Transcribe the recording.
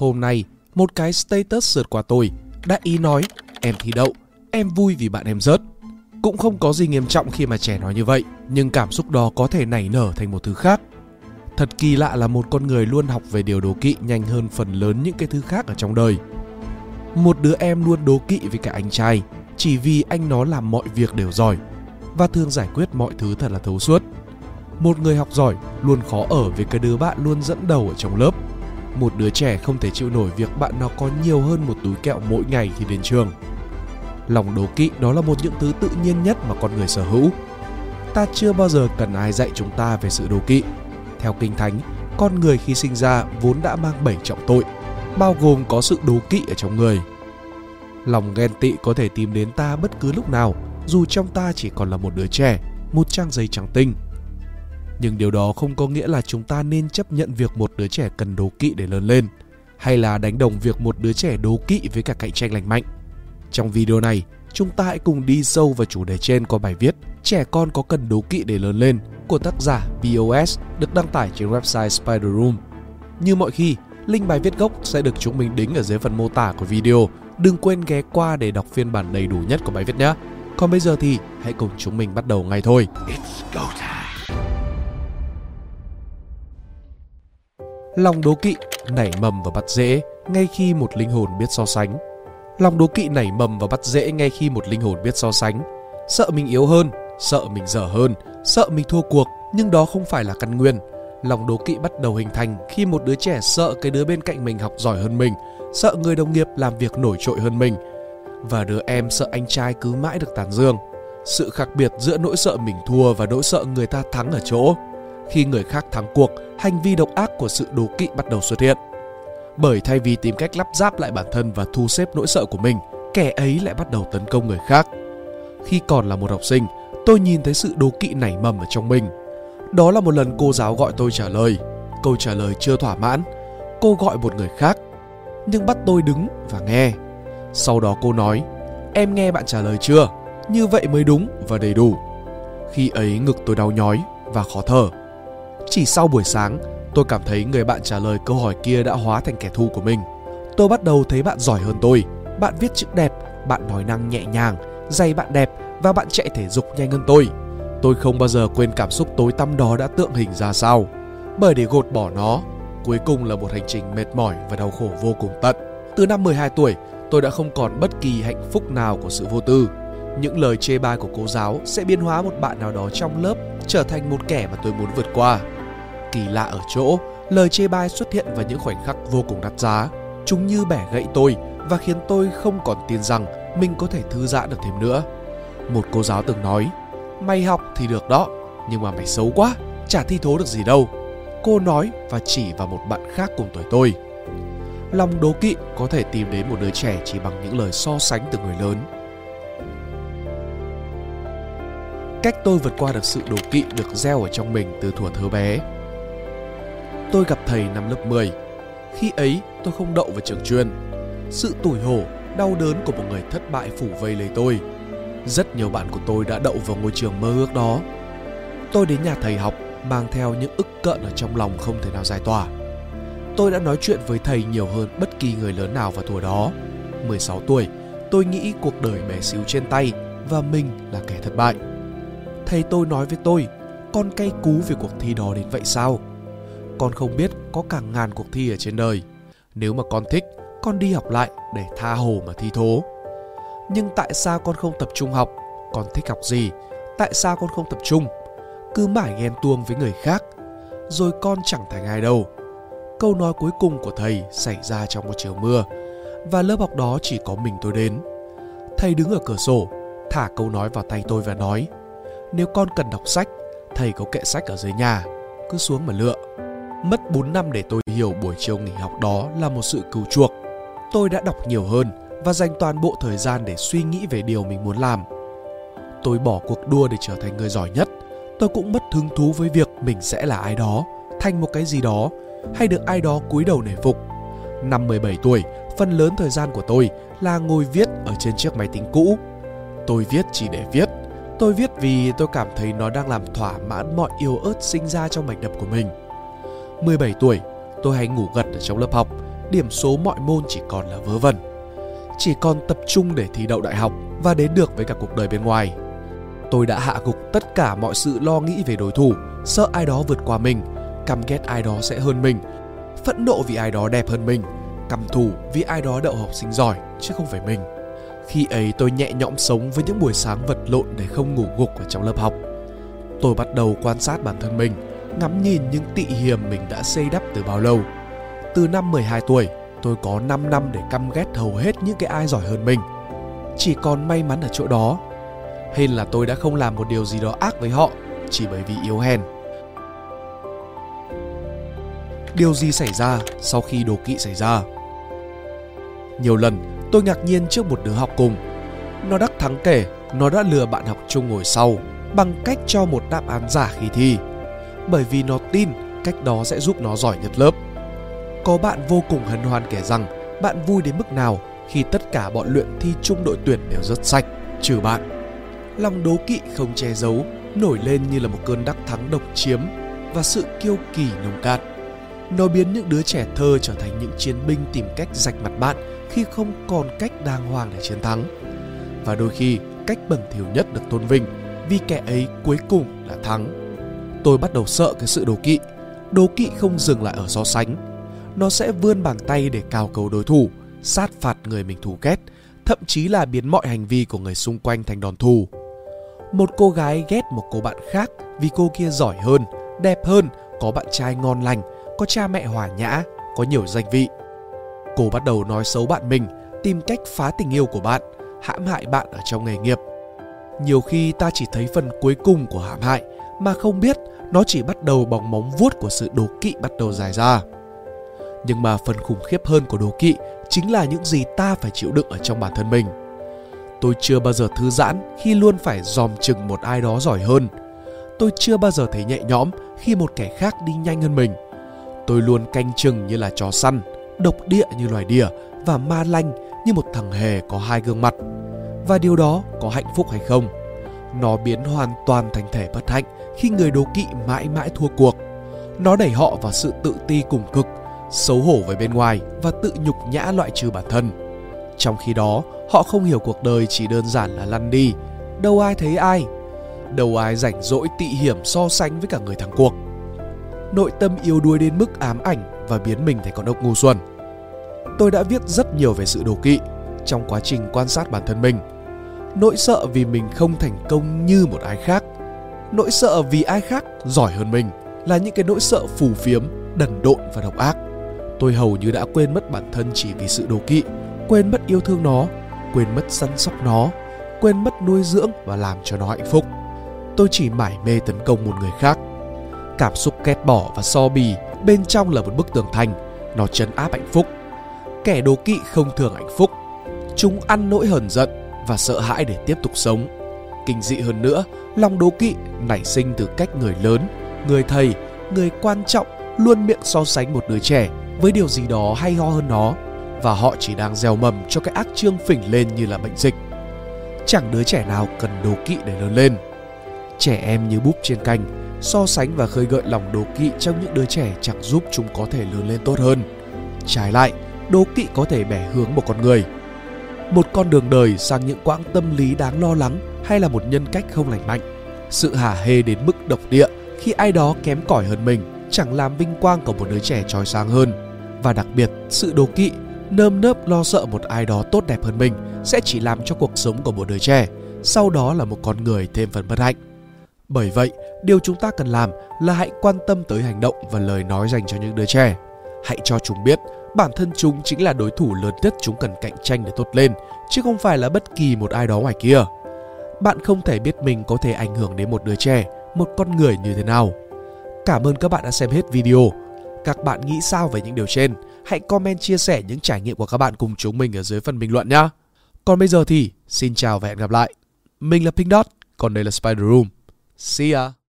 Hôm nay, một cái status sượt qua tôi, đã ý nói, em thi đậu, em vui vì bạn em rớt. Cũng không có gì nghiêm trọng khi mà trẻ nói như vậy, nhưng cảm xúc đó có thể nảy nở thành một thứ khác. Thật kỳ lạ là một con người luôn học về điều đố kỵ nhanh hơn phần lớn những cái thứ khác ở trong đời. Một đứa em luôn đố kỵ với cả anh trai, chỉ vì anh nó làm mọi việc đều giỏi và thường giải quyết mọi thứ thật là thấu suốt. Một người học giỏi luôn khó ở với cái đứa bạn luôn dẫn đầu ở trong lớp. Một đứa trẻ không thể chịu nổi việc bạn nó có nhiều hơn một túi kẹo mỗi ngày khi đến trường. Lòng đố kỵ đó là một những thứ tự nhiên nhất mà con người sở hữu. Ta chưa bao giờ cần ai dạy chúng ta về sự đố kỵ. Theo Kinh Thánh, con người khi sinh ra vốn đã mang 7 trọng tội, bao gồm có sự đố kỵ ở trong người. Lòng ghen tị có thể tìm đến ta bất cứ lúc nào, dù trong ta chỉ còn là một đứa trẻ, một trang giấy trắng tinh. Nhưng điều đó không có nghĩa là chúng ta nên chấp nhận việc một đứa trẻ cần đố kỵ để lớn lên, hay là đánh đồng việc một đứa trẻ đố kỵ với cả cạnh tranh lành mạnh. Trong video này, chúng ta hãy cùng đi sâu vào chủ đề trên qua bài viết Trẻ con có cần đố kỵ để lớn lên của tác giả BOS được đăng tải trên website Spiderum. Như mọi khi, link bài viết gốc sẽ được chúng mình đính ở dưới phần mô tả của video. Đừng quên ghé qua để đọc phiên bản đầy đủ nhất của bài viết nhé. Còn bây giờ thì hãy cùng chúng mình bắt đầu ngay thôi. Lòng đố kỵ nảy mầm và bắt rễ ngay khi một linh hồn biết so sánh. Lòng đố kỵ nảy mầm và bắt rễ ngay khi một linh hồn biết so sánh. Sợ mình yếu hơn, sợ mình dở hơn, sợ mình thua cuộc, nhưng đó không phải là căn nguyên. Lòng đố kỵ bắt đầu hình thành khi một đứa trẻ sợ cái đứa bên cạnh mình học giỏi hơn mình, sợ người đồng nghiệp làm việc nổi trội hơn mình. Và đứa em sợ anh trai cứ mãi được tán dương. Sự khác biệt giữa nỗi sợ mình thua và nỗi sợ người ta thắng ở chỗ, khi người khác thắng cuộc, hành vi độc ác của sự đố kỵ bắt đầu xuất hiện. Bởi thay vì tìm cách lắp ráp lại bản thân và thu xếp nỗi sợ của mình, kẻ ấy lại bắt đầu tấn công người khác. Khi còn là một học sinh, tôi nhìn thấy sự đố kỵ nảy mầm ở trong mình. Đó là một lần cô giáo gọi tôi trả lời. Câu trả lời chưa thỏa mãn, cô gọi một người khác, nhưng bắt tôi đứng và nghe. Sau đó cô nói, em nghe bạn trả lời chưa? Như vậy mới đúng và đầy đủ. Khi ấy ngực tôi đau nhói và khó thở. Chỉ sau buổi sáng, tôi cảm thấy người bạn trả lời câu hỏi kia đã hóa thành kẻ thù của mình. Tôi bắt đầu thấy bạn giỏi hơn tôi. Bạn viết chữ đẹp, bạn nói năng nhẹ nhàng, giày bạn đẹp và bạn chạy thể dục nhanh hơn tôi. Tôi không bao giờ quên cảm xúc tối tăm đó đã tượng hình ra sao. Bởi để gột bỏ nó, cuối cùng là một hành trình mệt mỏi và đau khổ vô cùng tận. Từ năm 12 tuổi, tôi đã không còn bất kỳ hạnh phúc nào của sự vô tư. Những lời chê bai của cô giáo sẽ biến hóa một bạn nào đó trong lớp trở thành một kẻ mà tôi muốn vượt qua. Kỳ lạ ở chỗ, lời chê bai xuất hiện vào những khoảnh khắc vô cùng đắt giá. Chúng như bẻ gãy tôi và khiến tôi không còn tin rằng mình có thể thư giãn được thêm nữa. Một cô giáo từng nói, mày học thì được đó, nhưng mà mày xấu quá, chả thi thố được gì đâu. Cô nói và chỉ vào một bạn khác cùng tuổi tôi. Lòng đố kỵ có thể tìm đến một đứa trẻ chỉ bằng những lời so sánh từ người lớn. Cách tôi vượt qua được sự đố kỵ được gieo ở trong mình từ thuở thơ bé. Tôi gặp thầy năm lớp 10. Khi ấy tôi không đậu vào trường chuyên. Sự tủi hổ, đau đớn của một người thất bại phủ vây lấy tôi. Rất nhiều bạn của tôi đã đậu vào ngôi trường mơ ước đó. Tôi đến nhà thầy học, mang theo những ức cợn ở trong lòng không thể nào giải tỏa. Tôi đã nói chuyện với thầy nhiều hơn bất kỳ người lớn nào vào tuổi đó. 16 tuổi, tôi nghĩ cuộc đời bé xíu trên tay và mình là kẻ thất bại. Thầy tôi nói với tôi, con cay cú về cuộc thi đó đến vậy sao? Con không biết có cả ngàn cuộc thi ở trên đời. Nếu mà con thích, con đi học lại để tha hồ mà thi thố. Nhưng tại sao con không tập trung học? Con thích học gì? Tại sao con không tập trung? Cứ mãi ghen tuông với người khác, rồi con chẳng thành ai đâu. Câu nói cuối cùng của thầy xảy ra trong một chiều mưa, và lớp học đó chỉ có mình tôi đến. Thầy đứng ở cửa sổ, thả câu nói vào tay tôi và nói, nếu con cần đọc sách, thầy có kệ sách ở dưới nhà, cứ xuống mà lựa. Mất 4 năm để tôi hiểu buổi chiều nghỉ học đó là một sự cứu chuộc. Tôi đã đọc nhiều hơn và dành toàn bộ thời gian để suy nghĩ về điều mình muốn làm. Tôi bỏ cuộc đua để trở thành người giỏi nhất. Tôi cũng mất hứng thú với việc mình sẽ là ai đó, thành một cái gì đó, hay được ai đó cúi đầu nể phục. Năm 17 tuổi, phần lớn thời gian của tôi là ngồi viết ở trên chiếc máy tính cũ. Tôi viết chỉ để viết. Tôi viết vì tôi cảm thấy nó đang làm thỏa mãn mọi yêu ớt sinh ra trong mạch đập của mình. 17 tuổi, tôi hay ngủ gật ở trong lớp học, điểm số mọi môn chỉ còn là vớ vẩn. Chỉ còn tập trung để thi đậu đại học và đến được với cả cuộc đời bên ngoài. Tôi đã hạ gục tất cả mọi sự lo nghĩ về đối thủ, sợ ai đó vượt qua mình, căm ghét ai đó sẽ hơn mình, phẫn nộ vì ai đó đẹp hơn mình, căm thù vì ai đó đậu học sinh giỏi chứ không phải mình. Khi ấy tôi nhẹ nhõm sống với những buổi sáng vật lộn để không ngủ gục ở trong lớp học. Tôi bắt đầu quan sát bản thân mình, ngắm nhìn những tị hiềm mình đã xây đắp từ bao lâu. Từ năm 12 tuổi, tôi có 5 năm để căm ghét hầu hết những cái ai giỏi hơn mình. Chỉ còn may mắn ở chỗ đó. Hay là tôi đã không làm một điều gì đó ác với họ chỉ bởi vì yếu hèn. Điều gì xảy ra sau khi đố kỵ xảy ra? Nhiều lần tôi ngạc nhiên trước một đứa học cùng. Nó đắc thắng kể nó đã lừa bạn học chung ngồi sau bằng cách cho một đáp án giả khi thi, bởi vì nó tin cách đó sẽ giúp nó giỏi nhất lớp. Có bạn vô cùng hân hoan kể rằng bạn vui đến mức nào khi tất cả bọn luyện thi chung đội tuyển đều rớt sạch, trừ bạn. Lòng đố kỵ không che giấu nổi lên như là một cơn đắc thắng độc chiếm và sự kiêu kỳ nồng cạn. Nó biến những đứa trẻ thơ trở thành những chiến binh tìm cách rạch mặt bạn khi không còn cách đàng hoàng để chiến thắng. Và đôi khi cách bẩn thỉu nhất được tôn vinh vì kẻ ấy cuối cùng là thắng. Tôi bắt đầu sợ cái sự đố kỵ. Đố kỵ không dừng lại ở so sánh. Nó sẽ vươn bàn tay để cào cấu đối thủ, sát phạt người mình thù ghét, thậm chí là biến mọi hành vi của người xung quanh thành đòn thù. Một cô gái ghét một cô bạn khác vì cô kia giỏi hơn, đẹp hơn, có bạn trai ngon lành, có cha mẹ hòa nhã, có nhiều danh vị. Cô bắt đầu nói xấu bạn mình, tìm cách phá tình yêu của bạn, hãm hại bạn ở trong nghề nghiệp. Nhiều khi ta chỉ thấy phần cuối cùng của hãm hại mà không biết nó chỉ bắt đầu bằng móng vuốt của sự đố kỵ bắt đầu dài ra. Nhưng mà phần khủng khiếp hơn của đố kỵ chính là những gì ta phải chịu đựng ở trong bản thân mình. Tôi chưa bao giờ thư giãn khi luôn phải dòm chừng một ai đó giỏi hơn. Tôi chưa bao giờ thấy nhẹ nhõm khi một kẻ khác đi nhanh hơn mình. Tôi luôn canh chừng như là chó săn, độc địa như loài đỉa và ma lanh như một thằng hề có hai gương mặt. Và điều đó có hạnh phúc hay không? Nó biến hoàn toàn thành thể bất hạnh khi người đố kỵ mãi mãi thua cuộc. Nó đẩy họ vào sự tự ti cùng cực, xấu hổ với bên ngoài và tự nhục nhã loại trừ bản thân. Trong khi đó, họ không hiểu cuộc đời chỉ đơn giản là lăn đi. Đâu ai thấy ai. Đâu ai rảnh rỗi tị hiểm so sánh với cả người thắng cuộc. Nội tâm yếu đuối đến mức ám ảnh và biến mình thành con ốc ngu xuẩn. Tôi đã viết rất nhiều về sự đố kỵ trong quá trình quan sát bản thân mình. Nỗi sợ vì mình không thành công như một ai khác, nỗi sợ vì ai khác giỏi hơn mình là những cái nỗi sợ phù phiếm, đần độn và độc ác. Tôi hầu như đã quên mất bản thân chỉ vì sự đố kỵ, quên mất yêu thương nó, quên mất săn sóc nó, quên mất nuôi dưỡng và làm cho nó hạnh phúc. Tôi chỉ mải mê tấn công một người khác. Cảm xúc ghét bỏ và so bì bên trong là một bức tường thành, nó trấn áp hạnh phúc. Kẻ đố kỵ không thường hạnh phúc. Chúng ăn nỗi hờn giận và sợ hãi để tiếp tục sống. Kinh dị hơn nữa, lòng đố kỵ nảy sinh từ cách người lớn, người thầy, người quan trọng luôn miệng so sánh một đứa trẻ với điều gì đó hay ho hơn nó, và họ chỉ đang gieo mầm cho cái ác chương phình lên như là bệnh dịch. Chẳng đứa trẻ nào cần đố kỵ để lớn lên. Trẻ em như búp trên cành, so sánh và khơi gợi lòng đố kỵ trong những đứa trẻ chẳng giúp chúng có thể lớn lên tốt hơn. Trái lại, đố kỵ có thể bẻ hướng một con người, một con đường đời sang những quãng tâm lý đáng lo lắng hay là một nhân cách không lành mạnh. Sự hả hê đến mức độc địa khi ai đó kém cỏi hơn mình chẳng làm vinh quang của một đứa trẻ chói sáng hơn. Và đặc biệt, sự đố kỵ, nơm nớp lo sợ một ai đó tốt đẹp hơn mình sẽ chỉ làm cho cuộc sống của một đứa trẻ, sau đó là một con người thêm phần bất hạnh. Bởi vậy, điều chúng ta cần làm là hãy quan tâm tới hành động và lời nói dành cho những đứa trẻ. Hãy cho chúng biết bản thân chúng chính là đối thủ lớn nhất chúng cần cạnh tranh để tốt lên, chứ không phải là bất kỳ một ai đó ngoài kia. Bạn không thể biết mình có thể ảnh hưởng đến một đứa trẻ, một con người như thế nào. Cảm ơn các bạn đã xem hết video. Các bạn nghĩ sao về những điều trên? Hãy comment chia sẻ những trải nghiệm của các bạn cùng chúng mình ở dưới phần bình luận nhé. Còn bây giờ thì xin chào và hẹn gặp lại. Mình là Pinkdot, còn đây là Spiderum. See ya!